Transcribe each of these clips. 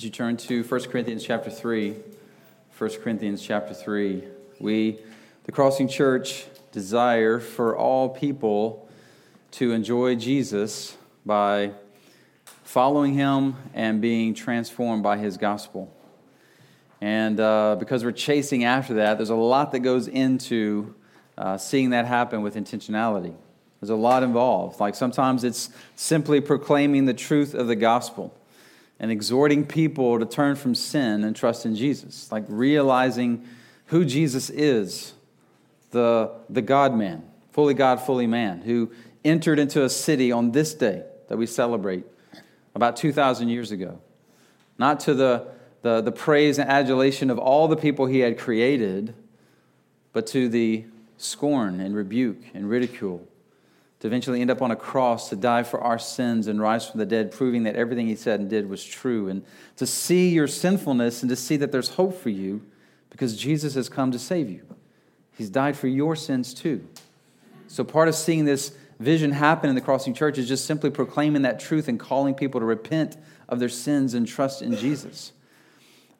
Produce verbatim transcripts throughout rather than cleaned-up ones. As you turn to First Corinthians chapter three, First Corinthians chapter three, we, the Crossing Church, desire for all people to enjoy Jesus by following him and being transformed by his gospel. And uh, because we're chasing after that, there's a lot that goes into uh, seeing that happen with intentionality. There's a lot involved. Like sometimes it's simply proclaiming the truth of the gospel and exhorting people to turn from sin and trust in Jesus, like realizing who Jesus is, the, the God-man, fully God, fully man, who entered into a city on this day that we celebrate about two thousand years ago, not to the, the, the praise and adulation of all the people he had created, but to the scorn and rebuke and ridicule, to eventually end up on a cross to die for our sins and rise from the dead, proving that everything he said and did was true, and to see your sinfulness and to see that there's hope for you because Jesus has come to save you. He's died for your sins too. So part of seeing this vision happen in the Crossing Church is just simply proclaiming that truth and calling people to repent of their sins and trust in Jesus.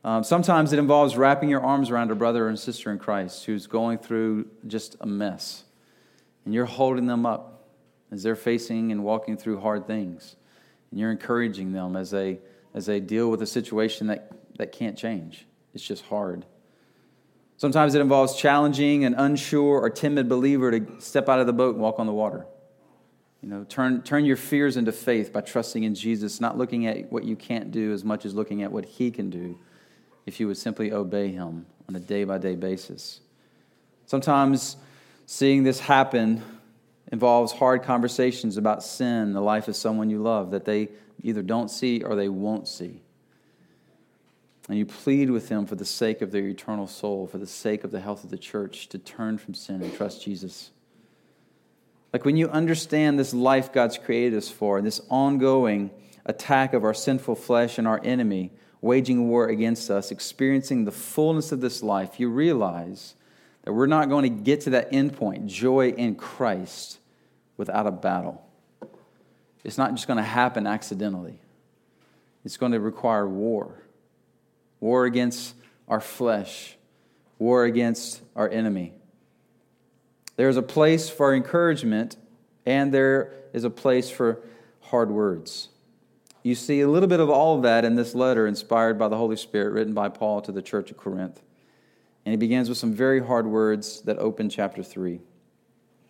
Um, sometimes it involves wrapping your arms around a brother and sister in Christ who's going through just a mess, and you're holding them up as they're facing and walking through hard things. And you're encouraging them as they as they deal with a situation that, that can't change. It's just hard. Sometimes it involves challenging an unsure or timid believer to step out of the boat and walk on the water. You know, turn turn your fears into faith by trusting in Jesus, not looking at what you can't do as much as looking at what he can do if you would simply obey him on a day-by-day basis. Sometimes seeing this happen involves hard conversations about sin, the life of someone you love, that they either don't see or they won't see. And you plead with them for the sake of their eternal soul, for the sake of the health of the church, to turn from sin and trust Jesus. Like when you understand this life God's created us for, and this ongoing attack of our sinful flesh and our enemy, waging war against us, experiencing the fullness of this life, you realize that we're not going to get to that end point, joy in Christ, without a battle. It's not just going to happen accidentally. It's going to require war. War against our flesh. War against our enemy. There is a place for encouragement, and there is a place for hard words. You see a little bit of all of that in this letter inspired by the Holy Spirit written by Paul to the church at Corinth. And he begins with some very hard words that open chapter three.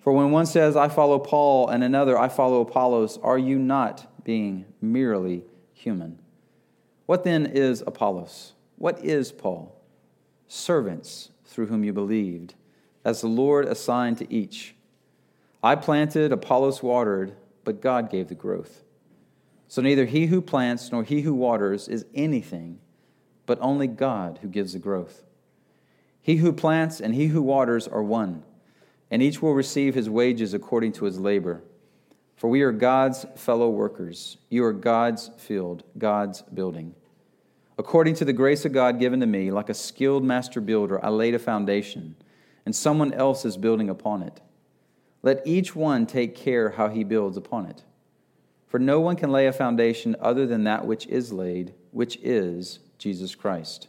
For when one says, I follow Paul, and another, I follow Apollos, are you not being merely human? What then is Apollos? What is Paul? Servants through whom you believed, as the Lord assigned to each. I planted, Apollos watered, but God gave the growth. So neither he who plants nor he who waters is anything, but only God who gives the growth. He who plants and he who waters are one, and each will receive his wages according to his labor. For we are God's fellow workers. You are God's field, God's building. According to the grace of God given to me, like a skilled master builder, I laid a foundation, and someone else is building upon it. Let each one take care how he builds upon it. For no one can lay a foundation other than that which is laid, which is Jesus Christ.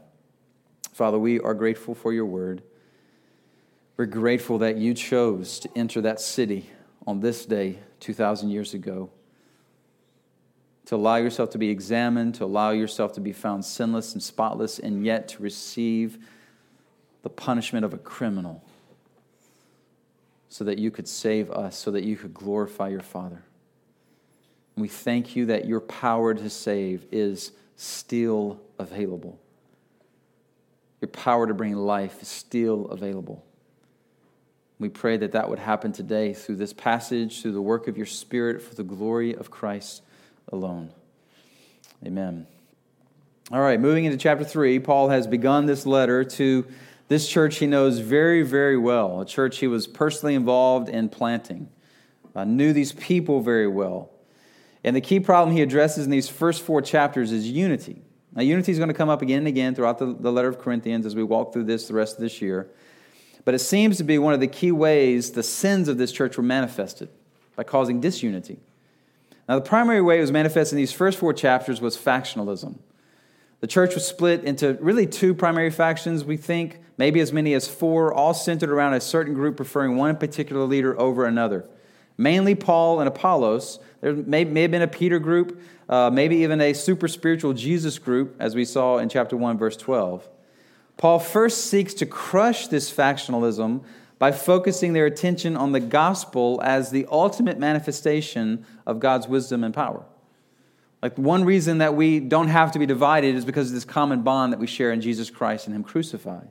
Father, we are grateful for your word. We're grateful that you chose to enter that city on this day two thousand years ago, to allow yourself to be examined, to allow yourself to be found sinless and spotless, and yet to receive the punishment of a criminal so that you could save us, so that you could glorify your Father. And we thank you that your power to save is still available. Your power to bring life is still available. We pray that that would happen today through this passage, through the work of your Spirit, for the glory of Christ alone. Amen. All right, moving into chapter three, Paul has begun this letter to this church he knows very, very well, a church he was personally involved in planting, uh, knew these people very well. And the key problem he addresses in these first four chapters is unity. Now, unity is going to come up again and again throughout the, the letter of Corinthians as we walk through this the rest of this year. But it seems to be one of the key ways the sins of this church were manifested, by causing disunity. Now, the primary way it was manifested in these first four chapters was factionalism. The church was split into really two primary factions, we think, maybe as many as four, all centered around a certain group preferring one particular leader over another. Mainly Paul and Apollos. There may, may have been a Peter group, uh, maybe even a super spiritual Jesus group, as we saw in chapter one, verse twelve. Paul first seeks to crush this factionalism by focusing their attention on the gospel as the ultimate manifestation of God's wisdom and power. Like, one reason that we don't have to be divided is because of this common bond that we share in Jesus Christ and Him crucified.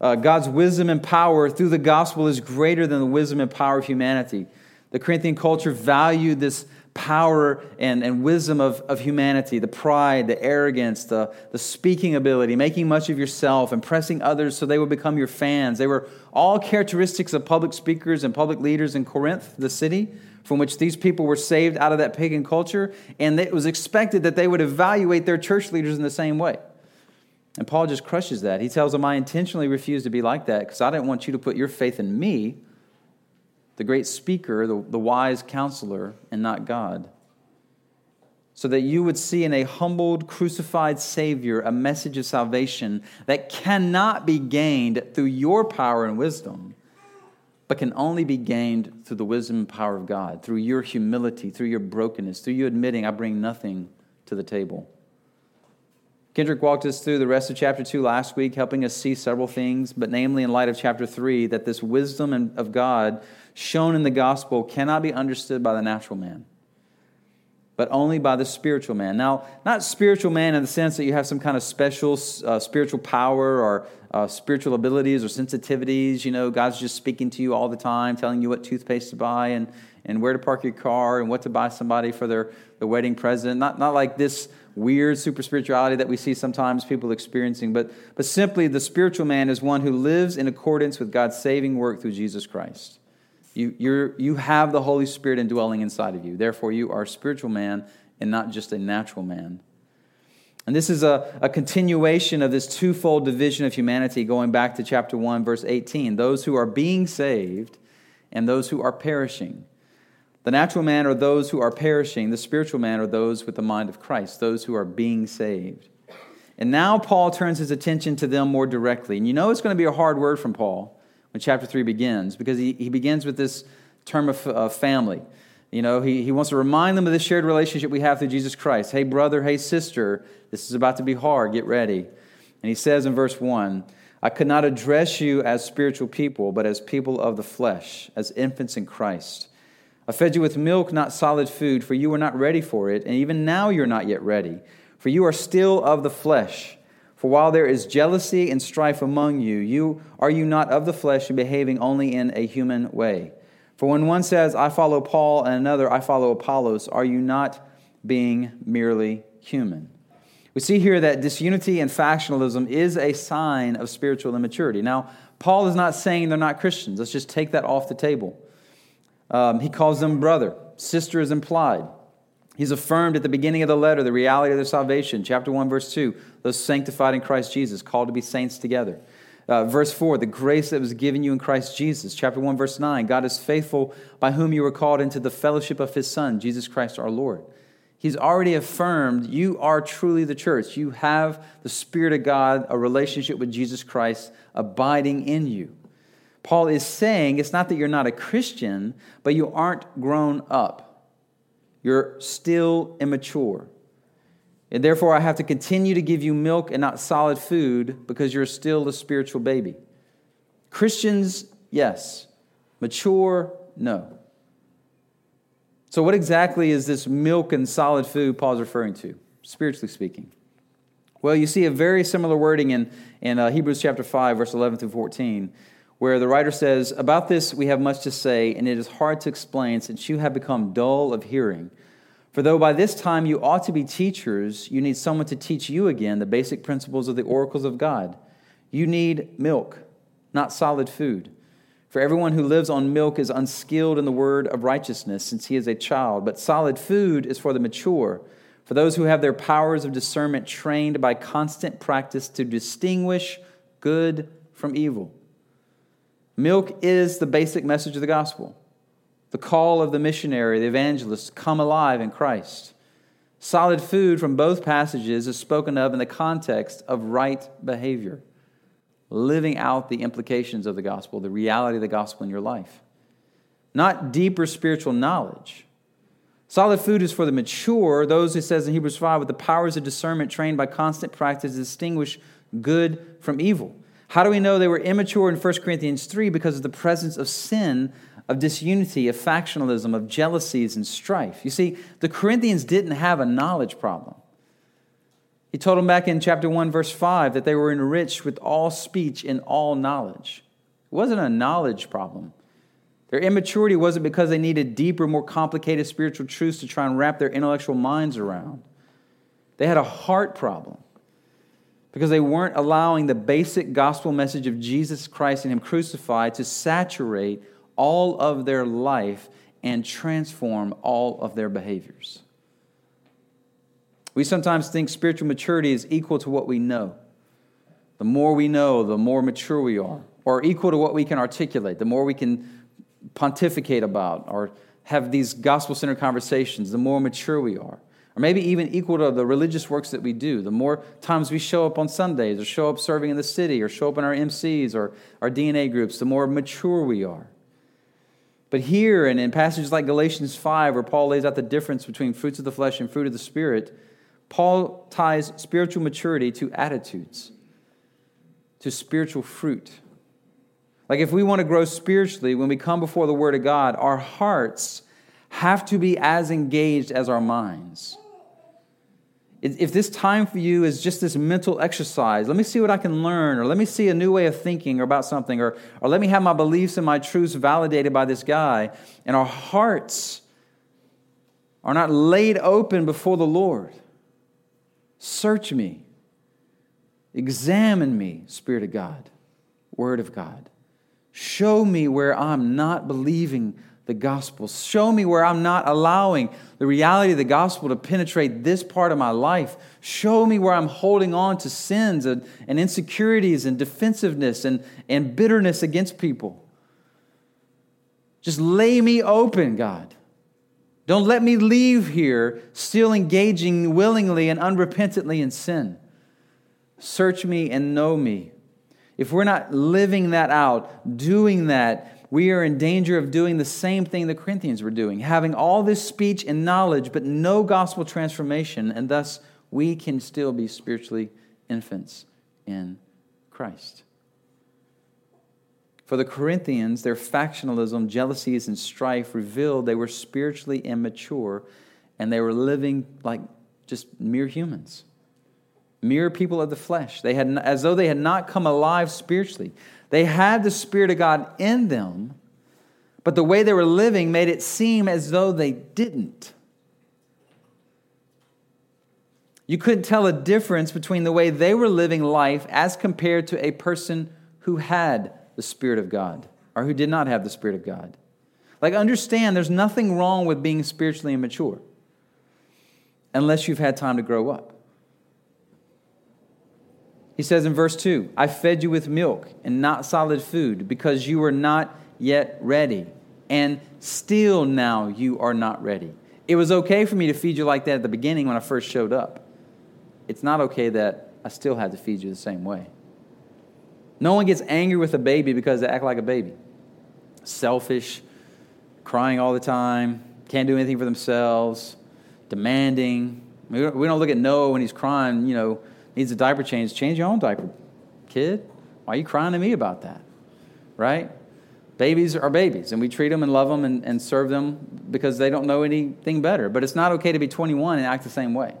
Uh, God's wisdom and power through the gospel is greater than the wisdom and power of humanity. The Corinthian culture valued this power and, and wisdom of, of humanity, the pride, the arrogance, the, the speaking ability, making much of yourself, impressing others so they would become your fans. They were all characteristics of public speakers and public leaders in Corinth, the city, from which these people were saved out of that pagan culture, and it was expected that they would evaluate their church leaders in the same way. And Paul just crushes that. He tells them, I intentionally refused to be like that because I didn't want you to put your faith in me, the great speaker, the, the wise counselor, and not God, so that you would see in a humbled, crucified Savior a message of salvation that cannot be gained through your power and wisdom, but can only be gained through the wisdom and power of God, through your humility, through your brokenness, through you admitting I bring nothing to the table. Kendrick walked us through the rest of chapter two last week, helping us see several things, but namely in light of chapter three, that this wisdom of God shown in the gospel cannot be understood by the natural man, but only by the spiritual man. Now, not spiritual man in the sense that you have some kind of special uh, spiritual power or uh, spiritual abilities or sensitivities. You know, God's just speaking to you all the time, telling you what toothpaste to buy and, and where to park your car and what to buy somebody for their, their wedding present. Not, not like this weird super spirituality that we see sometimes people experiencing, but but simply the spiritual man is one who lives in accordance with God's saving work through Jesus Christ. You you're you have the Holy Spirit indwelling inside of you. Therefore, you are a spiritual man and not just a natural man. And this is a, a continuation of this twofold division of humanity going back to chapter one, verse eighteen. Those who are being saved and those who are perishing. The natural man are those who are perishing. The spiritual man are those with the mind of Christ, those who are being saved. And now Paul turns his attention to them more directly. And you know it's going to be a hard word from Paul when chapter three begins, because he, he begins with this term of uh, family. You know, he, he wants to remind them of the shared relationship we have through Jesus Christ. Hey, brother, hey, sister, this is about to be hard. Get ready. And he says in verse one, I could not address you as spiritual people, but as people of the flesh, as infants in Christ. I fed you with milk, not solid food, for you were not ready for it, and even now you're not yet ready, for you are still of the flesh. For while there is jealousy and strife among you, you are you not of the flesh and behaving only in a human way? For when one says, I follow Paul, and another, I follow Apollos, are you not being merely human? We see here that disunity and factionalism is a sign of spiritual immaturity. Now, Paul is not saying they're not Christians. Let's just take that off the table. Um, he calls them brother. Sister is implied. He's affirmed at the beginning of the letter the reality of their salvation. Chapter one, verse two, those sanctified in Christ Jesus, called to be saints together. Uh, verse four, the grace that was given you in Christ Jesus. Chapter one, verse nine, God is faithful by whom you were called into the fellowship of His Son, Jesus Christ our Lord. He's already affirmed you are truly the church. You have the Spirit of God, a relationship with Jesus Christ abiding in you. Paul is saying it's not that you're not a Christian, but you aren't grown up. You're still immature. And therefore, I have to continue to give you milk and not solid food because you're still a spiritual baby. Christians, yes. Mature, no. So what exactly is this milk and solid food Paul's referring to, spiritually speaking? Well, you see a very similar wording in, in uh, Hebrews chapter five, verse eleven through fourteen, where the writer says, "About this we have much to say, and it is hard to explain since you have become dull of hearing. For though by this time you ought to be teachers, you need someone to teach you again the basic principles of the oracles of God. You need milk, not solid food. For everyone who lives on milk is unskilled in the word of righteousness, since he is a child. But solid food is for the mature, for those who have their powers of discernment trained by constant practice to distinguish good from evil." Milk is the basic message of the gospel. The call of the missionary, the evangelist, come alive in Christ. Solid food from both passages is spoken of in the context of right behavior, living out the implications of the gospel, the reality of the gospel in your life. Not deeper spiritual knowledge. Solid food is for the mature, those, it says in Hebrews five, with the powers of discernment trained by constant practice to distinguish good from evil. How do we know they were immature in First Corinthians three? Because of the presence of sin, of disunity, of factionalism, of jealousies and strife. You see, the Corinthians didn't have a knowledge problem. He told them back in chapter one, verse five, that they were enriched with all speech and all knowledge. It wasn't a knowledge problem. Their immaturity wasn't because they needed deeper, more complicated spiritual truths to try and wrap their intellectual minds around. They had a heart problem, because they weren't allowing the basic gospel message of Jesus Christ and Him crucified to saturate all of their life and transform all of their behaviors. We sometimes think spiritual maturity is equal to what we know. The more we know, the more mature we are, or equal to what we can articulate, the more we can pontificate about or have these gospel-centered conversations, the more mature we are. Or maybe even equal to the religious works that we do. The more times we show up on Sundays or show up serving in the city or show up in our M Cs or our D N A groups, the more mature we are. But here and in passages like Galatians five, where Paul lays out the difference between fruits of the flesh and fruit of the Spirit, Paul ties spiritual maturity to attitudes, to spiritual fruit. Like if we want to grow spiritually, when we come before the Word of God, our hearts have to be as engaged as our minds. If this time for you is just this mental exercise, let me see what I can learn, or let me see a new way of thinking about something, or, or let me have my beliefs and my truths validated by this guy, and our hearts are not laid open before the Lord. Search me. Examine me, Spirit of God, Word of God. Show me where I'm not believing the gospel. Show me where I'm not allowing the reality of the gospel to penetrate this part of my life. Show me where I'm holding on to sins and, and insecurities and defensiveness and, and bitterness against people. Just lay me open, God. Don't let me leave here still engaging willingly and unrepentantly in sin. Search me and know me. If we're not living that out, doing that, we are in danger of doing the same thing the Corinthians were doing, having all this speech and knowledge, but no gospel transformation, and thus we can still be spiritually infants in Christ. For the Corinthians, their factionalism, jealousies, and strife revealed they were spiritually immature, and they were living like just mere humans, mere people of the flesh. They had, as though they had not come alive spiritually. They had the Spirit of God in them, but the way they were living made it seem as though they didn't. You couldn't tell a difference between the way they were living life as compared to a person who had the Spirit of God or who did not have the Spirit of God. Like, understand, there's nothing wrong with being spiritually immature unless you've had time to grow up. He says in verse two, "I fed you with milk and not solid food because you were not yet ready, and still now you are not ready." It was okay for me to feed you like that at the beginning when I first showed up. It's not okay that I still had to feed you the same way. No one gets angry with a baby because they act like a baby. Selfish, crying all the time, can't do anything for themselves, demanding, We don't look at Noah when he's crying, you know, needs a diaper change. Change your own diaper, kid. Why are you crying to me about that? Right? Babies are babies, and we treat them and love them and, and serve them because they don't know anything better. But it's not okay to be twenty-one and act the same way.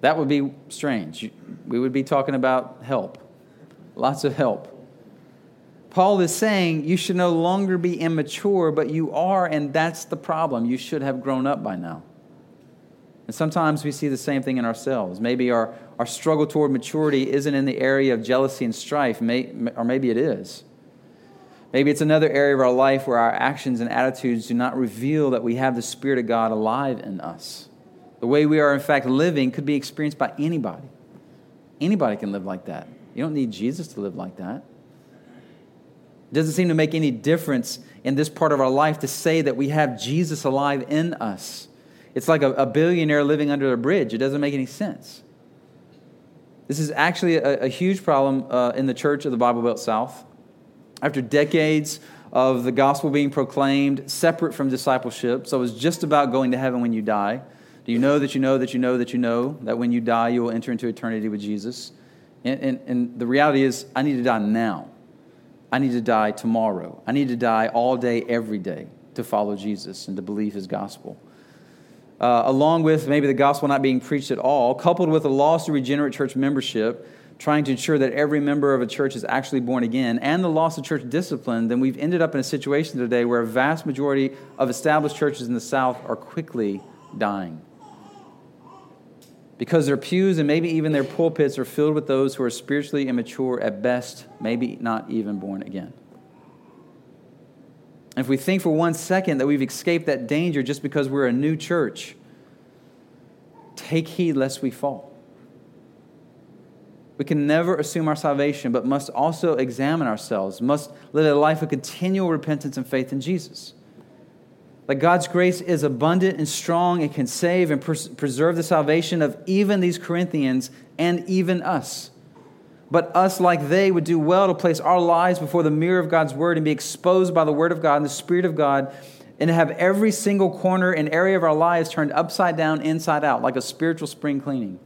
That would be strange. We would be talking about help. Lots of help. Paul is saying you should no longer be immature, but you are, and that's the problem. You should have grown up by now. And sometimes we see the same thing in ourselves. Maybe our, our struggle toward maturity isn't in the area of jealousy and strife, may, or maybe it is. Maybe it's another area of our life where our actions and attitudes do not reveal that we have the Spirit of God alive in us. The way we are, in fact, living could be experienced by anybody. Anybody can live like that. You don't need Jesus to live like that. It doesn't seem to make any difference in this part of our life to say that we have Jesus alive in us. It's like a, a billionaire living under a bridge. It doesn't make any sense. This is actually a, a huge problem uh, in the church of the Bible Belt South. After decades of the gospel being proclaimed, separate from discipleship, so it's just about going to heaven when you die. Do you know that you know that you know that you know that when you die you will enter into eternity with Jesus? And, and, and the reality is, I need to die now. I need to die tomorrow. I need to die all day, every day to follow Jesus and to believe his gospel. Uh, along with maybe the gospel not being preached at all, coupled with a loss of regenerate church membership, trying to ensure that every member of a church is actually born again, and the loss of church discipline, then we've ended up in a situation today where a vast majority of established churches in the South are quickly dying. Because their pews and maybe even their pulpits are filled with those who are spiritually immature at best, maybe not even born again. And if we think for one second that we've escaped that danger just because we're a new church, take heed lest we fall. We can never assume our salvation, but must also examine ourselves, must live a life of continual repentance and faith in Jesus. That God's grace is abundant and strong and can save and pres- preserve the salvation of even these Corinthians and even us. But us, like they, would do well to place our lives before the mirror of God's Word and be exposed by the Word of God and the Spirit of God, and to have every single corner and area of our lives turned upside down, inside out, like a spiritual spring cleaning.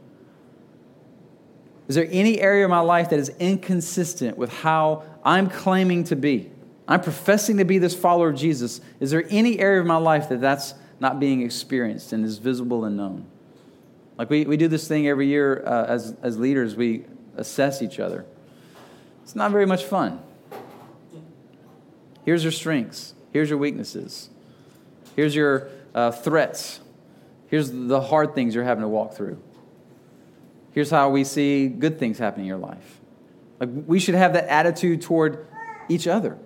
Is there any area of my life that is inconsistent with how I'm claiming to be? I'm professing to be this follower of Jesus. Is there any area of my life that that's not being experienced and is visible and known? Like we, we do this thing every year uh, as, as leaders, we assess each other. It's not very much fun. Here's your strengths. Here's your weaknesses. Here's your uh, threats. Here's the hard things you're having to walk through. Here's how we see good things happening in your life. Like we should have that attitude toward each other.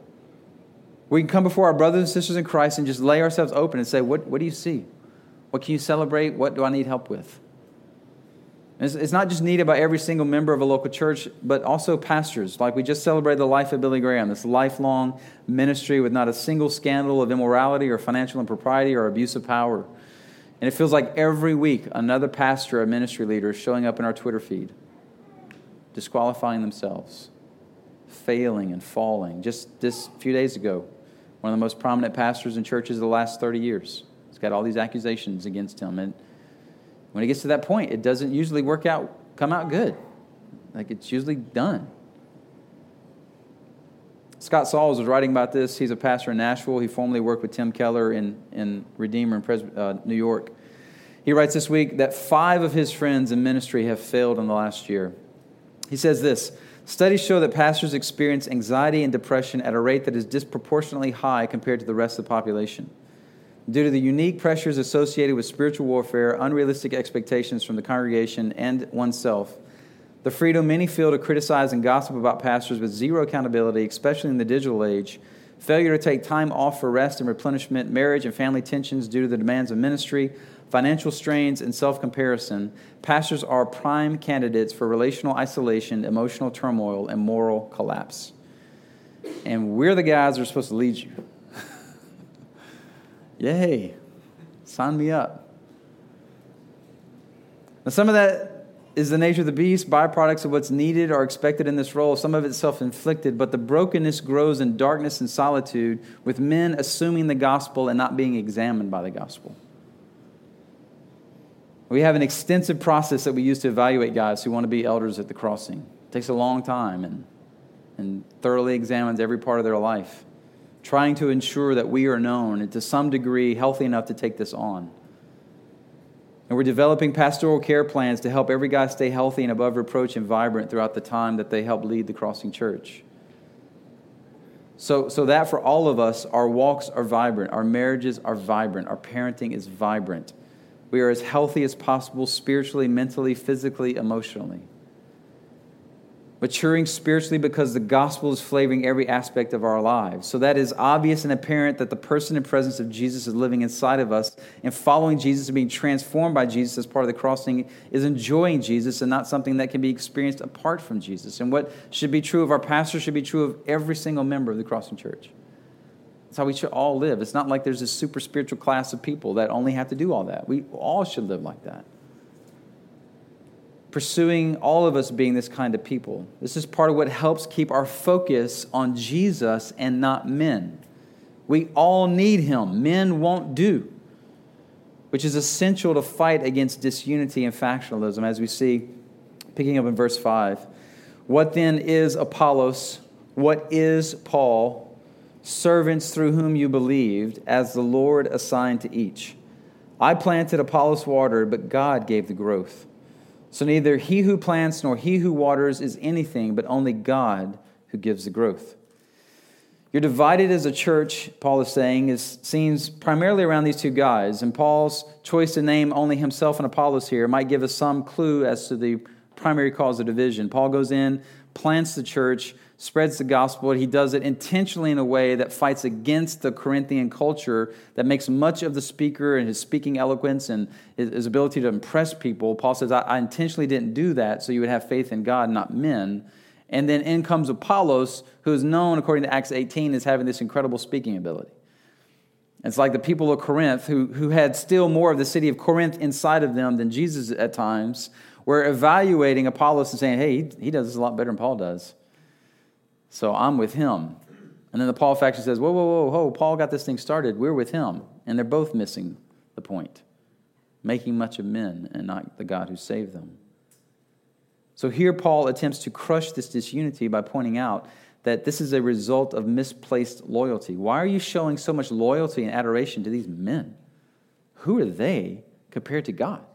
We can come before our brothers and sisters in Christ and just lay ourselves open and say, what, what do you see? What can you celebrate? What do I need help with? And it's, it's not just needed by every single member of a local church, but also pastors. Like we just celebrated the life of Billy Graham, this lifelong ministry with not a single scandal of immorality or financial impropriety or abuse of power. And it feels like every week another pastor or ministry leader is showing up in our Twitter feed, disqualifying themselves, failing and falling. Just this few days ago, one of the most prominent pastors in churches of the last thirty years. He's got all these accusations against him. And when it gets to that point, it doesn't usually work out, come out good. Like, it's usually done. Scott Sauls was writing about this. He's a pastor in Nashville. He formerly worked with Tim Keller in, in Redeemer in Pres- uh, New York. He writes this week that five of his friends in ministry have failed in the last year. He says this: studies show that pastors experience anxiety and depression at a rate that is disproportionately high compared to the rest of the population. Due to the unique pressures associated with spiritual warfare, unrealistic expectations from the congregation and oneself, the freedom many feel to criticize and gossip about pastors with zero accountability, especially in the digital age, failure to take time off for rest and replenishment, marriage and family tensions due to the demands of ministry, financial strains, and self-comparison, pastors are prime candidates for relational isolation, emotional turmoil, and moral collapse. And we're the guys that are supposed to lead you. Yay. Sign me up. Now, some of that is the nature of the beast, byproducts of what's needed or expected in this role. Some of it's self-inflicted, but the brokenness grows in darkness and solitude, with men assuming the gospel and not being examined by the gospel. We have an extensive process that we use to evaluate guys who want to be elders at the Crossing. It takes a long time and, and thoroughly examines every part of their life, trying to ensure that we are known and to some degree healthy enough to take this on. And we're developing pastoral care plans to help every guy stay healthy and above reproach and vibrant throughout the time that they help lead the Crossing Church. So, so that for all of us, our walks are vibrant, our marriages are vibrant, our parenting is vibrant. We are as healthy as possible spiritually, mentally, physically, emotionally. Maturing spiritually because the gospel is flavoring every aspect of our lives. So that is obvious and apparent that the person and presence of Jesus is living inside of us, and following Jesus and being transformed by Jesus as part of the Crossing is enjoying Jesus and not something that can be experienced apart from Jesus. And what should be true of our pastor should be true of every single member of the Crossing Church. That's how we should all live. It's not like there's this super spiritual class of people that only have to do all that. We all should live like that. Pursuing all of us being this kind of people. This is part of what helps keep our focus on Jesus and not men. We all need him. Men won't do, which is essential to fight against disunity and factionalism, as we see picking up in verse five. What then is Apollos? What is Paul? Servants through whom you believed, as the Lord assigned to each. I planted, Apollos watered, but God gave the growth. So neither he who plants nor he who waters is anything, but only God who gives the growth. You're divided as a church, Paul is saying, is seems primarily around these two guys, and Paul's choice to name only himself and Apollos here might give us some clue as to the primary cause of division. Paul goes in, plants the church, spreads the gospel. He does it intentionally in a way that fights against the Corinthian culture that makes much of the speaker and his speaking eloquence and his ability to impress people. Paul says, I intentionally didn't do that so you would have faith in God, not men. And then in comes Apollos, who is known, according to Acts eighteen, as having this incredible speaking ability. It's like the people of Corinth, who, who had still more of the city of Corinth inside of them than Jesus at times, were evaluating Apollos and saying, hey, he, he does this a lot better than Paul does. So I'm with him. And then the Paul faction says, whoa, whoa, whoa, whoa, Paul got this thing started. We're with him. And they're both missing the point, making much of men and not the God who saved them. So here Paul attempts to crush this disunity by pointing out that this is a result of misplaced loyalty. Why are you showing so much loyalty and adoration to these men? Who are they compared to God?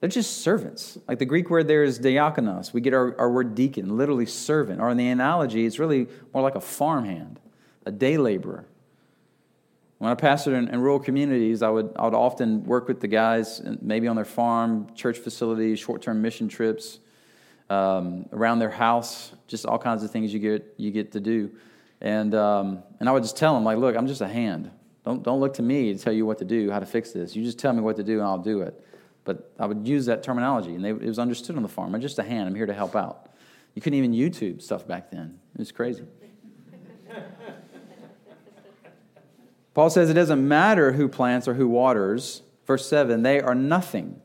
They're just servants. Like the Greek word there is diakonos. We get our, our word deacon, literally servant. Or in the analogy, it's really more like a farmhand, a day laborer. When I pastored in, in rural communities, I would I would often work with the guys, maybe on their farm, church facilities, short-term mission trips, um, around their house, just all kinds of things you get you get to do. And um, and I would just tell them, like, look, I'm just a hand. Don't don't look to me to tell you what to do, how to fix this. You just tell me what to do, and I'll do it. But I would use that terminology, and they, it was understood on the farm. I'm just a hand. I'm here to help out. You couldn't even YouTube stuff back then. It was crazy. Paul says it doesn't matter who plants or who waters. Verse seven, they are nothing.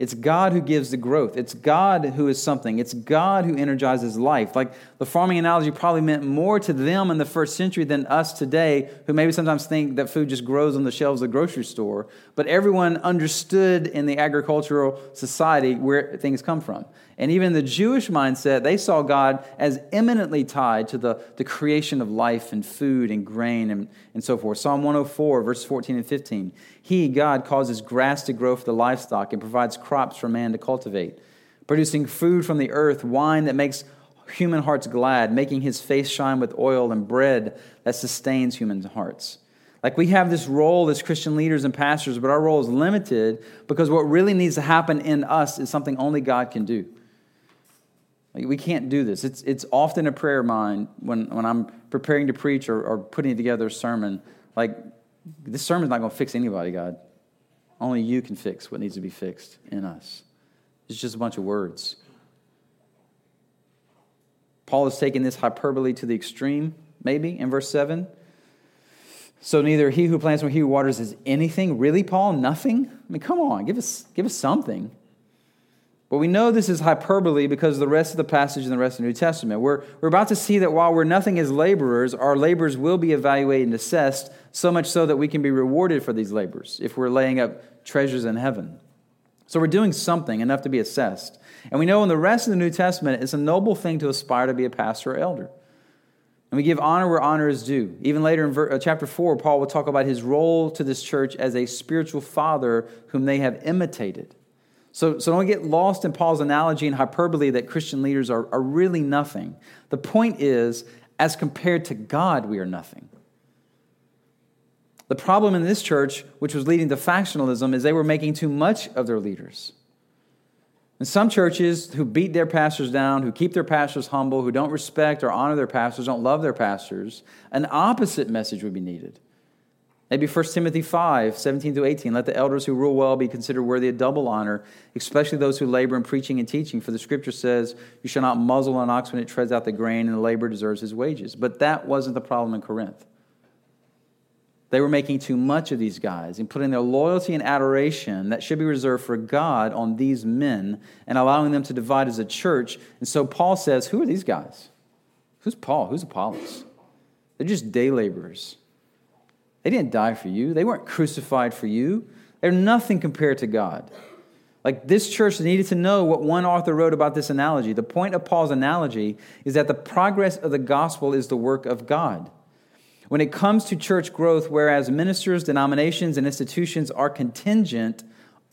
It's God who gives the growth. It's God who is something. It's God who energizes life. Like the farming analogy probably meant more to them in the first century than us today, who maybe sometimes think that food just grows on the shelves of the grocery store. But everyone understood in the agricultural society where things come from. And even the Jewish mindset, they saw God as eminently tied to the, the creation of life and food and grain and, and so forth. Psalm one oh four, verses fourteen and fifteen. He, God, causes grass to grow for the livestock and provides crops for man to cultivate, producing food from the earth, wine that makes human hearts glad, making his face shine with oil, and bread that sustains human hearts. Like we have this role as Christian leaders and pastors, but our role is limited because what really needs to happen in us is something only God can do. Like we can't do this. It's it's often a prayer of mine when, when I'm preparing to preach or, or putting together a sermon. Like, this sermon's not going to fix anybody, God. Only you can fix what needs to be fixed in us. It's just a bunch of words. Paul has taken this hyperbole to the extreme, maybe, in verse seven. So neither he who plants nor he who waters is anything. Really, Paul? Nothing? I mean, come on, give us, give us something. But we know this is hyperbole because of the rest of the passage and the rest of the New Testament. We're, we're about to see that while we're nothing as laborers, our labors will be evaluated and assessed, so much so that we can be rewarded for these labors if we're laying up treasures in heaven. So we're doing something enough to be assessed. And we know in the rest of the New Testament, it's a noble thing to aspire to be a pastor or elder. And we give honor where honor is due. Even later in chapter four, Paul will talk about his role to this church as a spiritual father whom they have imitated. So, so don't get lost in Paul's analogy and hyperbole that Christian leaders are, are really nothing. The point is, as compared to God, we are nothing. The problem in this church, which was leading to factionalism, is they were making too much of their leaders. And some churches who beat their pastors down, who keep their pastors humble, who don't respect or honor their pastors, don't love their pastors, an opposite message would be needed. Maybe First Timothy five, seventeen through eighteen, let the elders who rule well be considered worthy of double honor, especially those who labor in preaching and teaching. For the scripture says, you shall not muzzle an ox when it treads out the grain, and the laborer deserves his wages. But that wasn't the problem in Corinth. They were making too much of these guys and putting their loyalty and adoration that should be reserved for God on these men and allowing them to divide as a church. And so Paul says, who are these guys? Who's Paul? Who's Apollos? They're just day laborers. They didn't die for you. They weren't crucified for you. They're nothing compared to God. Like, this church needed to know what one author wrote about this analogy. The point of Paul's analogy is that the progress of the gospel is the work of God. When it comes to church growth, whereas ministers, denominations, and institutions are contingent,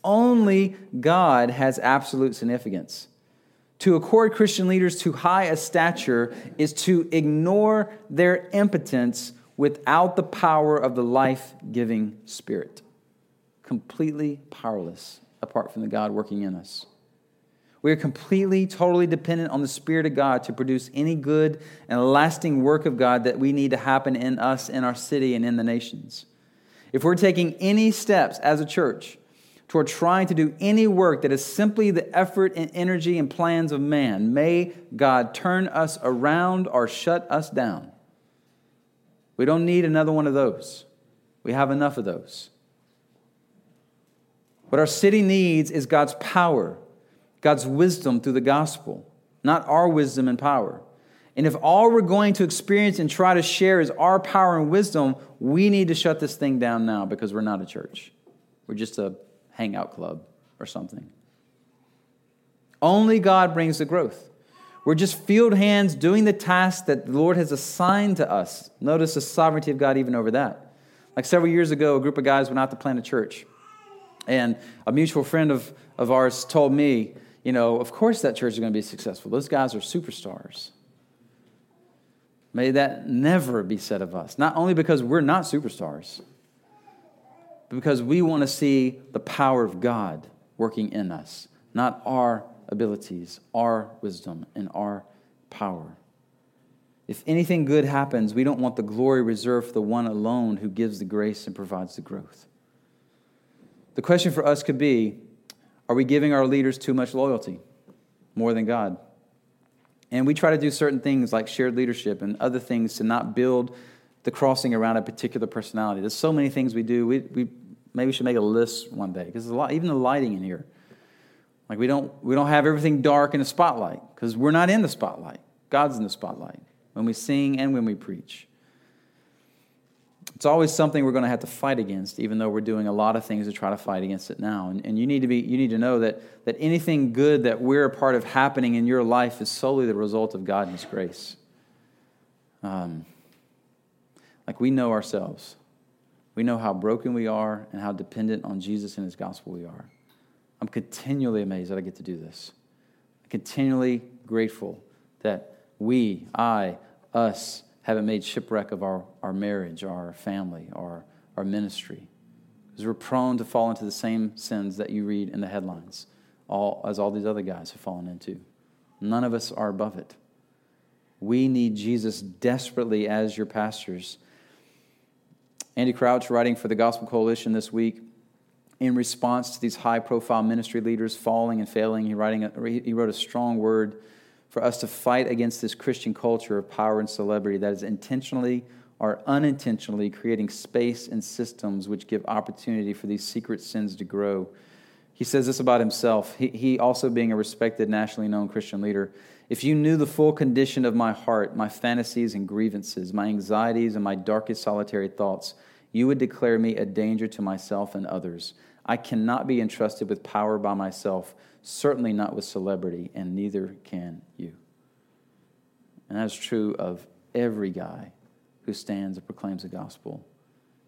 only God has absolute significance. To accord Christian leaders too high a stature is to ignore their impotence without the power of the life-giving Spirit. Completely powerless apart from the God working in us. We are completely, totally dependent on the Spirit of God to produce any good and lasting work of God that we need to happen in us, in our city, and in the nations. If we're taking any steps as a church toward trying to do any work that is simply the effort and energy and plans of man, may God turn us around or shut us down. We don't need another one of those. We have enough of those. What our city needs is God's power, God's wisdom through the gospel, not our wisdom and power. And if all we're going to experience and try to share is our power and wisdom, we need to shut this thing down now because we're not a church. We're just a hangout club or something. Only God brings the growth. We're just field hands doing the task that the Lord has assigned to us. Notice the sovereignty of God even over that. Like, several years ago, a group of guys went out to plant a church. And a mutual friend of, of ours told me, you know, of course that church is going to be successful. Those guys are superstars. May that never be said of us. Not only because we're not superstars, but because we want to see the power of God working in us, not our abilities, our wisdom, and our power. If anything good happens, we don't want the glory reserved for the one alone who gives the grace and provides the growth. The question for us could be, are we giving our leaders too much loyalty, more than God? And we try to do certain things like shared leadership and other things to not build the crossing around a particular personality. There's so many things we do. We, we maybe should make a list one day, because there's a lot, even the lighting in here. Like, we don't we don't have everything dark in the spotlight, because we're not in the spotlight. God's in the spotlight when we sing and when we preach. It's always something we're going to have to fight against, even though we're doing a lot of things to try to fight against it now. And, and you need to be, you need to know that, that anything good that we're a part of happening in your life is solely the result of God and His grace. Um, like, we know ourselves. We know how broken we are and how dependent on Jesus and His gospel we are. I'm continually amazed that I get to do this. I'm continually grateful that we, I, us, haven't made shipwreck of our, our marriage, our family, our, our ministry. Because we're prone to fall into the same sins that you read in the headlines, all, as all these other guys have fallen into. None of us are above it. We need Jesus desperately as your pastors. Andy Crouch, writing for the Gospel Coalition this week, in response to these high-profile ministry leaders falling and failing, he, writing a, he wrote a strong word for us to fight against this Christian culture of power and celebrity that is intentionally or unintentionally creating space and systems which give opportunity for these secret sins to grow. He says this about himself, he, he also being a respected, nationally known Christian leader. If you knew the full condition of my heart, my fantasies and grievances, my anxieties and my darkest solitary thoughts, you would declare me a danger to myself and others. I cannot be entrusted with power by myself, certainly not with celebrity, and neither can you. And that is true of every guy who stands and proclaims the gospel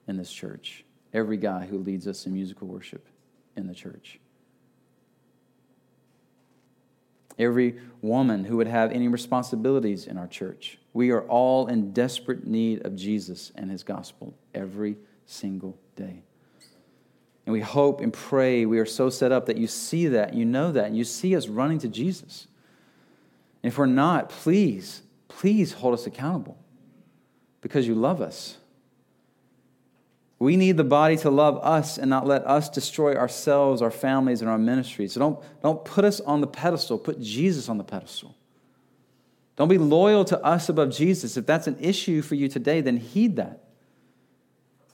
in this church, every guy who leads us in musical worship in the church. Every woman who would have any responsibilities in our church. We are all in desperate need of Jesus and his gospel every single day. And we hope and pray we are so set up that you see that, you know that, and you see us running to Jesus. And if we're not, please, please hold us accountable because you love us. We need the body to love us and not let us destroy ourselves, our families, and our ministries. So don't, don't put us on the pedestal. Put Jesus on the pedestal. Don't be loyal to us above Jesus. If that's an issue for you today, then heed that.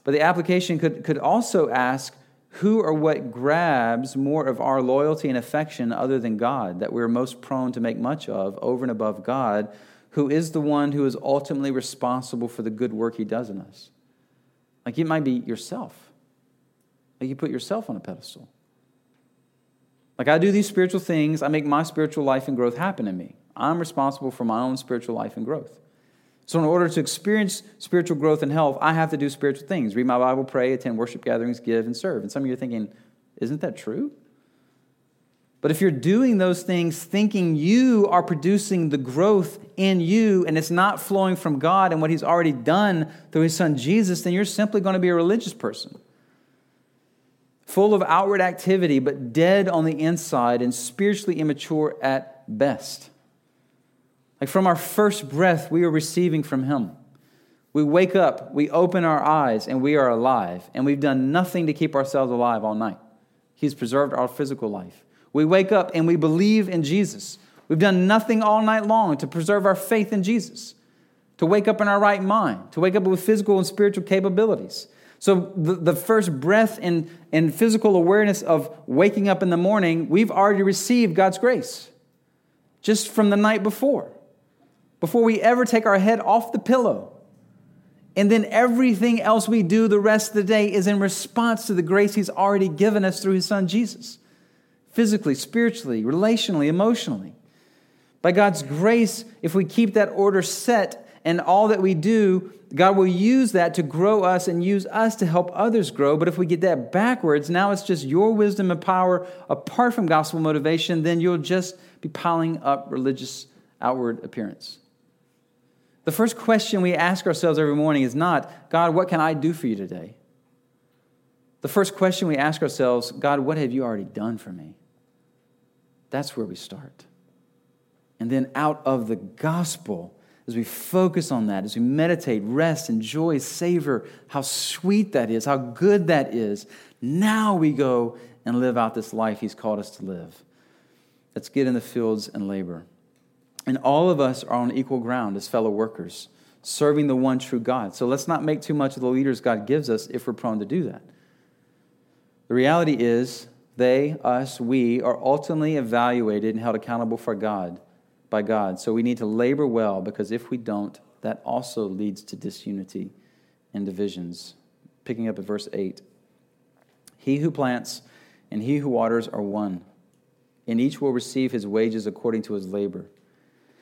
But the application could, could also ask, who or what grabs more of our loyalty and affection other than God, that we're most prone to make much of over and above God, who is the one who is ultimately responsible for the good work he does in us? Like it might be yourself. Like you put yourself on a pedestal. Like I do these spiritual things, I make my spiritual life and growth happen in me. I'm responsible for my own spiritual life and growth. So in order to experience spiritual growth and health, I have to do spiritual things. Read my Bible, pray, attend worship gatherings, give, and serve. And some of you are thinking, isn't that true? But if you're doing those things thinking you are producing the growth in you and it's not flowing from God and what he's already done through his son Jesus, then you're simply going to be a religious person. Full of outward activity, but dead on the inside and spiritually immature at best. Like from our first breath, we are receiving from him. We wake up, we open our eyes, and we are alive. And we've done nothing to keep ourselves alive all night. He's preserved our physical life. We wake up and we believe in Jesus. We've done nothing all night long to preserve our faith in Jesus, to wake up in our right mind, to wake up with physical and spiritual capabilities. So the, the first breath and, and physical awareness of waking up in the morning, we've already received God's grace just from the night before, before we ever take our head off the pillow. And then everything else we do the rest of the day is in response to the grace he's already given us through his son Jesus. Physically, spiritually, relationally, emotionally. By God's grace, if we keep that order set and all that we do, God will use that to grow us and use us to help others grow. But if we get that backwards, now it's just your wisdom and power apart from gospel motivation, then you'll just be piling up religious outward appearance. The first question we ask ourselves every morning is not, God, what can I do for you today? The first question we ask ourselves, God, what have you already done for me? That's where we start. And then out of the gospel, as we focus on that, as we meditate, rest, enjoy, savor, how sweet that is, how good that is, now we go and live out this life he's called us to live. Let's get in the fields and labor. And all of us are on equal ground as fellow workers, serving the one true God. So let's not make too much of the leaders God gives us if we're prone to do that. The reality is, they, us, we are ultimately evaluated and held accountable for God, by God. So we need to labor well, because if we don't, that also leads to disunity and divisions. Picking up at verse eight. He who plants and he who waters are one, and each will receive his wages according to his labor.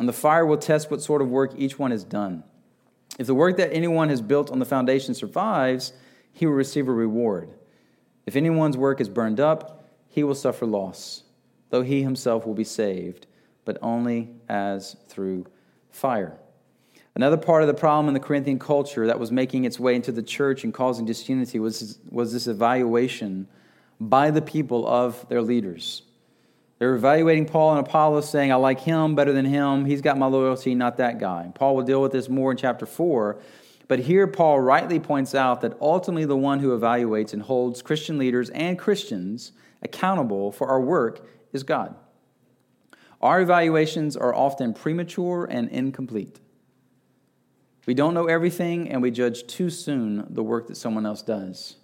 and the fire will test what sort of work each one has done. If the work that anyone has built on the foundation survives, he will receive a reward. If anyone's work is burned up, he will suffer loss, though he himself will be saved, but only as through fire. Another part of the problem in the Corinthian culture that was making its way into the church and causing disunity was, was this evaluation by the people of their leaders. They're evaluating Paul and Apollos, saying, I like him better than him. He's got my loyalty, not that guy. And Paul will deal with this more in chapter four. But here Paul rightly points out that ultimately the one who evaluates and holds Christian leaders and Christians accountable for our work is God. Our evaluations are often premature and incomplete. We don't know everything, and we judge too soon the work that someone else does.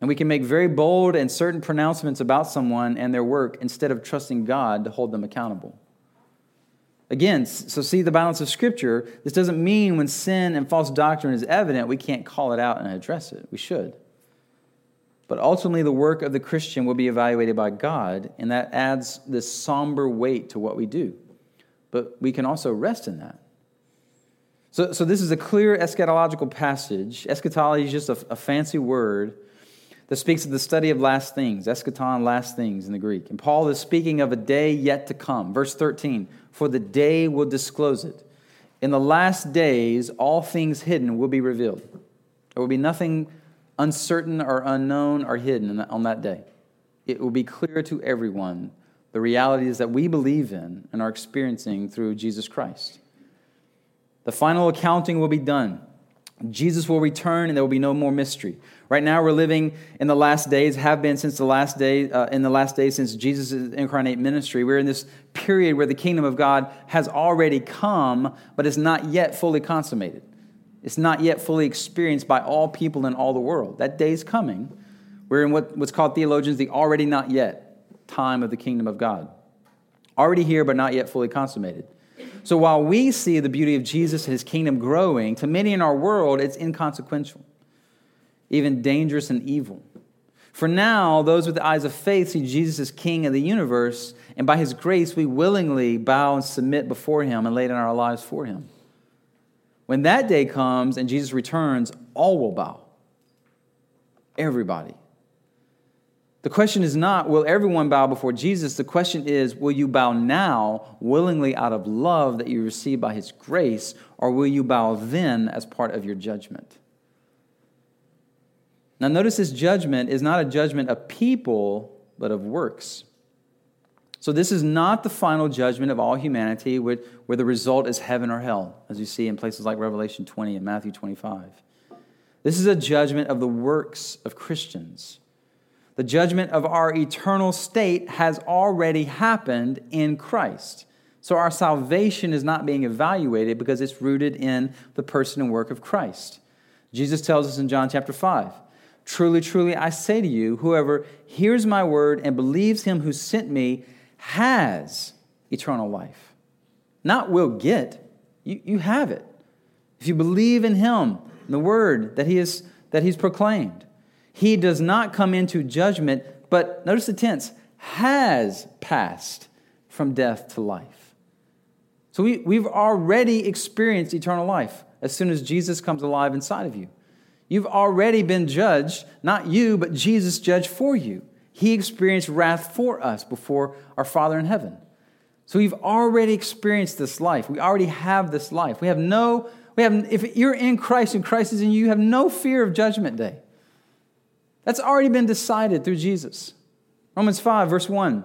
And we can make very bold and certain pronouncements about someone and their work instead of trusting God to hold them accountable. Again, so see the balance of Scripture. This doesn't mean when sin and false doctrine is evident, we can't call it out and address it. We should. But ultimately, the work of the Christian will be evaluated by God, and that adds this somber weight to what we do. But we can also rest in that. So, so this is a clear eschatological passage. Eschatology is just a, a fancy word that speaks of the study of last things, eschaton, last things in the Greek. And Paul is speaking of a day yet to come. Verse thirteen, for the day will disclose it. In the last days, all things hidden will be revealed. There will be nothing uncertain or unknown or hidden on that day. It will be clear to everyone the realities that we believe in and are experiencing through Jesus Christ. The final accounting will be done. Jesus will return, and there will be no more mystery. Right now, we're living in the last days, have been since the last day, uh, in the last days since Jesus' incarnate ministry. We're in this period where the kingdom of God has already come, but it's not yet fully consummated. It's not yet fully experienced by all people in all the world. That day's coming. We're in what, what's called theologians the already not yet time of the kingdom of God. Already here, but not yet fully consummated. So while we see the beauty of Jesus and his kingdom growing, to many in our world, it's inconsequential, even dangerous and evil. For now, those with the eyes of faith see Jesus as King of the universe, and by his grace, we willingly bow and submit before him and lay down our lives for him. When that day comes and Jesus returns, all will bow. Everybody. The question is not, will everyone bow before Jesus? The question is, will you bow now willingly out of love that you receive by his grace, or will you bow then as part of your judgment? Now notice this judgment is not a judgment of people, but of works. So this is not the final judgment of all humanity where the result is heaven or hell, as you see in places like Revelation twenty and Matthew twenty-five. This is a judgment of the works of Christians. The judgment of our eternal state has already happened in Christ. So our salvation is not being evaluated because it's rooted in the person and work of Christ. Jesus tells us in John chapter five, truly, truly, I say to you, whoever hears my word and believes him who sent me has eternal life. Not will get. You, you have it. If you believe in him, the word that he is that he's proclaimed. He does not come into judgment, but notice the tense, has passed from death to life. So we, we've already experienced eternal life as soon as Jesus comes alive inside of you. You've already been judged, not you, but Jesus judged for you. He experienced wrath for us before our Father in heaven. So we've already experienced this life. We already have this life. We have no, we have, if you're in Christ and Christ is in you, you have no fear of judgment day. That's already been decided through Jesus. Romans five, verse one.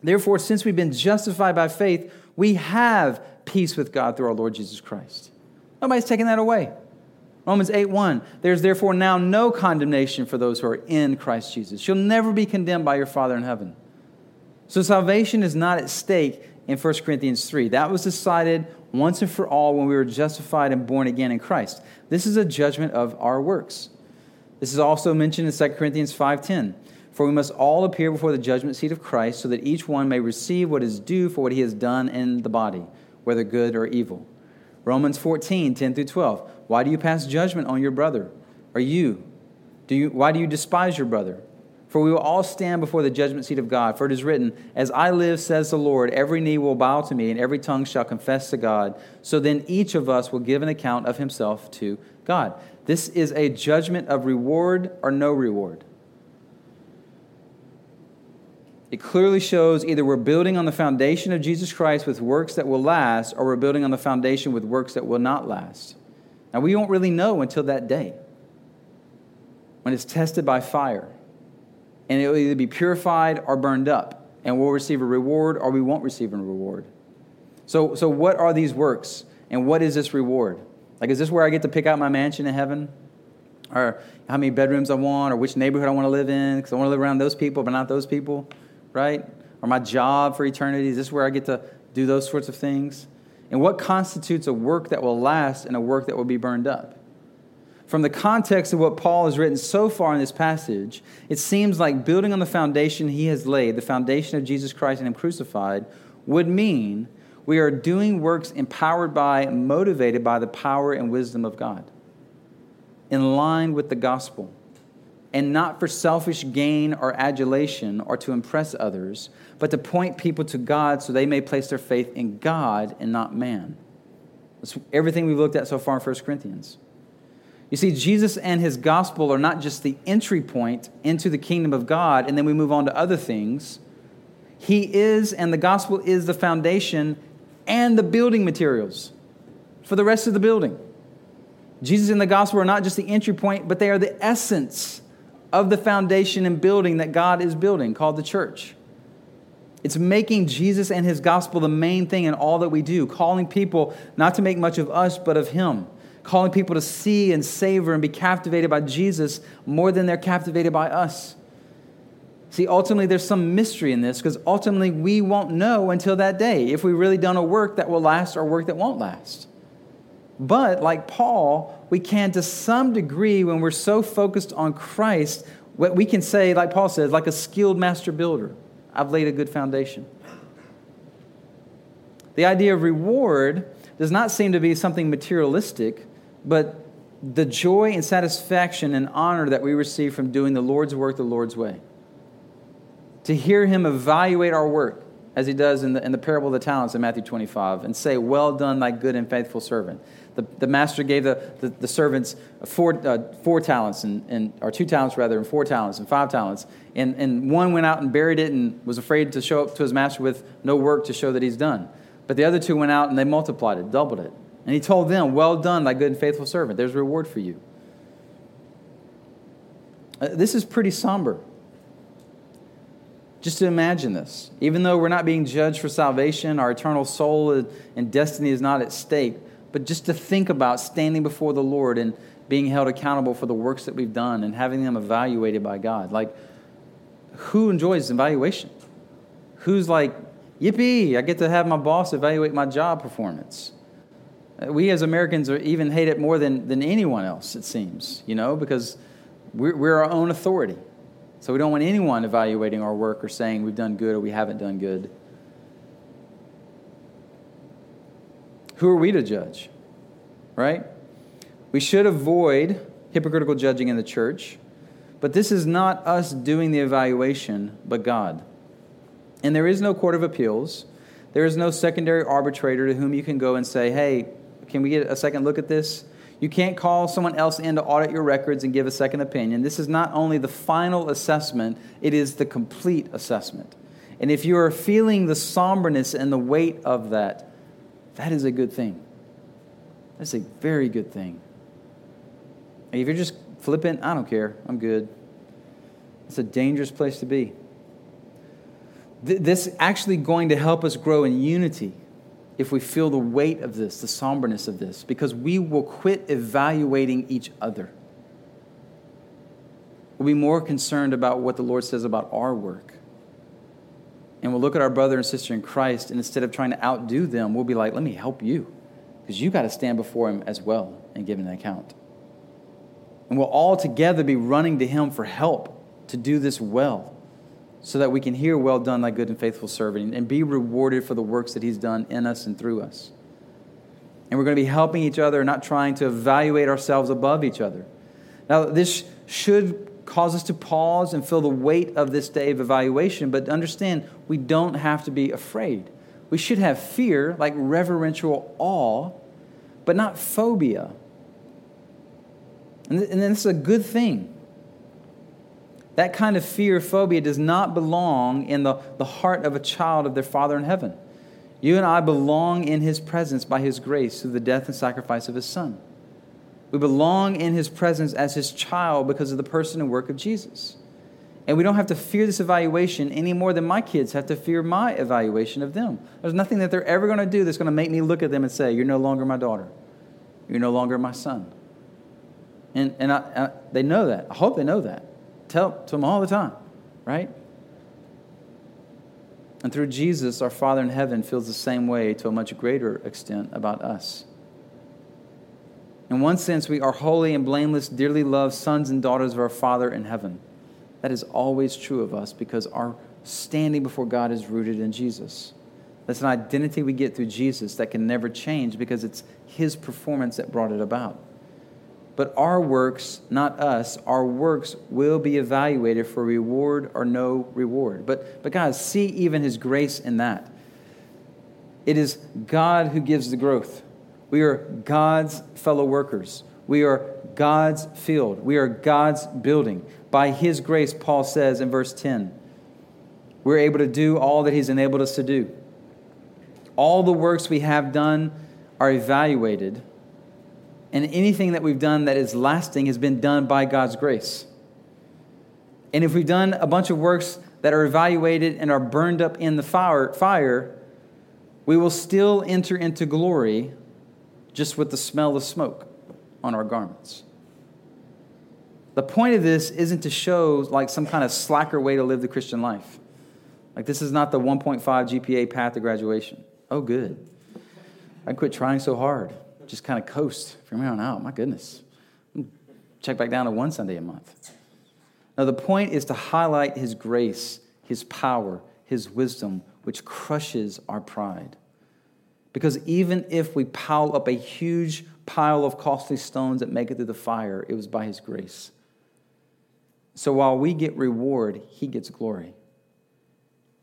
Therefore, since we've been justified by faith, we have peace with God through our Lord Jesus Christ. Nobody's taking that away. Romans eight one, there's therefore now no condemnation for those who are in Christ Jesus. You'll never be condemned by your Father in heaven. So salvation is not at stake in First Corinthians three. That was decided once and for all when we were justified and born again in Christ. This is a judgment of our works. This is also mentioned in Second Corinthians five ten. For we must all appear before the judgment seat of Christ so that each one may receive what is due for what he has done in the body, whether good or evil. Romans fourteen ten through twelve. Why do you pass judgment on your brother? Or you? Do you? Why do you despise your brother? For we will all stand before the judgment seat of God. For it is written, as I live, says the Lord, every knee will bow to me and every tongue shall confess to God. So then each of us will give an account of himself to God. This is a judgment of reward or no reward. It clearly shows either we're building on the foundation of Jesus Christ with works that will last, or we're building on the foundation with works that will not last. Now, we won't really know until that day when it's tested by fire. And it will either be purified or burned up. And we'll receive a reward or we won't receive a reward. So, so what are these works? And what is this reward? Like, is this where I get to pick out my mansion in heaven? or how many bedrooms I want, or which neighborhood I want to live in, because I want to live around those people, but not those people, right? Or my job for eternity, is this where I get to do those sorts of things? And what constitutes a work that will last and a work that will be burned up? From the context of what Paul has written so far in this passage, it seems like building on the foundation he has laid, the foundation of Jesus Christ and Him crucified, would mean we are doing works empowered by, motivated by the power and wisdom of God, in line with the gospel, and not for selfish gain or adulation or to impress others, but to point people to God so they may place their faith in God and not man. That's everything we've looked at so far in First Corinthians. You see, Jesus and His gospel are not just the entry point into the kingdom of God, and then we move on to other things. He is, and the gospel is, the foundation and the building materials for the rest of the building. Jesus and the gospel are not just the entry point, but they are the essence of the foundation and building that God is building, called the church. It's making Jesus and His gospel the main thing in all that we do, calling people not to make much of us, but of Him. Calling people to see and savor and be captivated by Jesus more than they're captivated by us. See, ultimately, there's some mystery in this, because ultimately we won't know until that day if we've really done a work that will last or a work that won't last. But like Paul, we can, to some degree, when we're so focused on Christ, what we can say, like Paul says, like a skilled master builder, I've laid a good foundation. The idea of reward does not seem to be something materialistic, but the joy and satisfaction and honor that we receive from doing the Lord's work the Lord's way. To hear Him evaluate our work, as He does in the, in the parable of the talents in Matthew twenty-five, and say, well done, thy good and faithful servant. The, the master gave the, the, the servants four, uh, four talents, and, and or two talents rather, and four talents, and five talents. And, and one went out and buried it and was afraid to show up to his master with no work to show that he's done. But the other two went out and they multiplied it, doubled it. And he told them, well done, thy good and faithful servant. There's a reward for you. Uh, this is pretty somber. Just to imagine this. Even though we're not being judged for salvation, our eternal soul and destiny is not at stake, but just to think about standing before the Lord and being held accountable for the works that we've done and having them evaluated by God. Like, who enjoys evaluation? Who's like, yippee, I get to have my boss evaluate my job performance? We as Americans are, even hate it more than, than anyone else, it seems, you know, because we're, we're our own authority. So we don't want anyone evaluating our work or saying we've done good or we haven't done good. Who are we to judge, right? We should avoid hypocritical judging in the church, but this is not us doing the evaluation, but God. And there is no court of appeals. There is no secondary arbitrator to whom you can go and say, hey, can we get a second look at this? You can't call someone else in to audit your records and give a second opinion. This is not only the final assessment, it is the complete assessment. And if you are feeling the somberness and the weight of that, that is a good thing. That's a very good thing. If you're just flippant, I don't care, I'm good. It's a dangerous place to be. Th- this is actually going to help us grow in unity. If we feel the weight of this, the somberness of this, because we will quit evaluating each other. We'll be more concerned about what the Lord says about our work. And we'll look at our brother and sister in Christ, and instead of trying to outdo them, we'll be like, let me help you, because you got to stand before Him as well and give an account. And we'll all together be running to Him for help to do this well, so that we can hear, well done, thy good and faithful servant, and be rewarded for the works that He's done in us and through us. And we're going to be helping each other, not trying to evaluate ourselves above each other. Now, this should cause us to pause and feel the weight of this day of evaluation, but understand we don't have to be afraid. We should have fear, like reverential awe, but not phobia. And, th- and this is a good thing. That kind of fear, phobia, does not belong in the, the heart of a child of their Father in heaven. You and I belong in His presence by His grace through the death and sacrifice of His Son. We belong in His presence as His child because of the person and work of Jesus. And we don't have to fear this evaluation any more than my kids have to fear my evaluation of them. There's nothing that they're ever going to do that's going to make me look at them and say, you're no longer my daughter. You're no longer my son. And and I, I, they know that. I hope they know that. Tell to them all the time, right? And through Jesus, our Father in heaven feels the same way to a much greater extent about us. In one sense, we are holy and blameless, dearly loved sons and daughters of our Father in heaven. That is always true of us because our standing before God is rooted in Jesus. That's an identity we get through Jesus that can never change because it's his performance that brought it about. But our works, not us, our works will be evaluated for reward or no reward. But, but guys, see even his grace in that. It is God who gives the growth. We are God's fellow workers. We are God's field. We are God's building. By his grace, Paul says in verse ten, we're able to do all that he's enabled us to do. All the works we have done are evaluated, and anything that we've done that is lasting has been done by God's grace. And if we've done a bunch of works that are evaluated and are burned up in the fire, fire, we will still enter into glory just with the smell of smoke on our garments. The point of this isn't to show like some kind of slacker way to live the Christian life. Like this is not the one point five G P A path to graduation. Oh, good. I quit trying so hard. Just kind of coast from here on out. My goodness. Check back down to one Sunday a month. Now, the point is to highlight his grace, his power, his wisdom, which crushes our pride. Because even if we pile up a huge pile of costly stones that make it through the fire, it was by his grace. So while we get reward, he gets glory.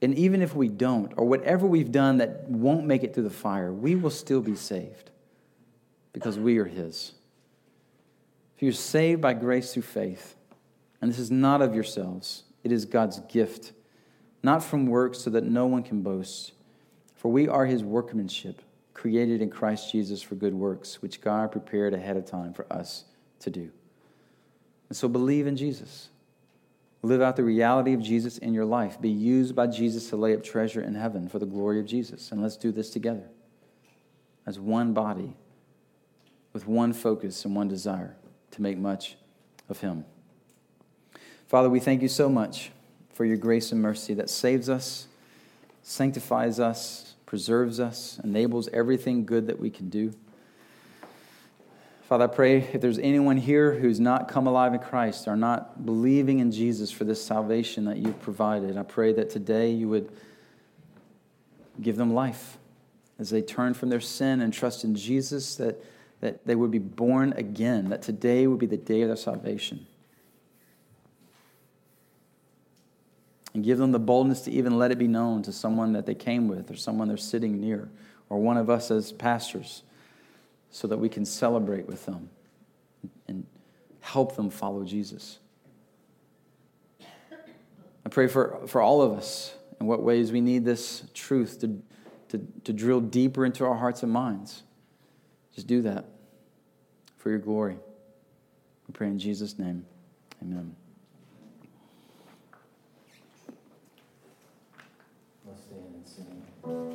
And even if we don't, or whatever we've done that won't make it through the fire, we will still be saved because we are his. If you're saved by grace through faith, and this is not of yourselves, it is God's gift, not from works so that no one can boast. For we are his workmanship, created in Christ Jesus for good works, which God prepared ahead of time for us to do. And so believe in Jesus. Live out the reality of Jesus in your life. Be used by Jesus to lay up treasure in heaven for the glory of Jesus. And let's do this together as one body with one focus and one desire to make much of him. Father, we thank you so much for your grace and mercy that saves us, sanctifies us, preserves us, enables everything good that we can do. Father, I pray if there's anyone here who's not come alive in Christ or not believing in Jesus for this salvation that you've provided, I pray that today you would give them life as they turn from their sin and trust in Jesus, that, that they would be born again, that today would be the day of their salvation. And give them the boldness to even let it be known to someone that they came with or someone they're sitting near or one of us as pastors, so that we can celebrate with them and help them follow Jesus. I pray for, for all of us in what ways we need this truth to, to, to drill deeper into our hearts and minds. Just do that for your glory. We pray in Jesus' name. Amen. Let's stand and sing.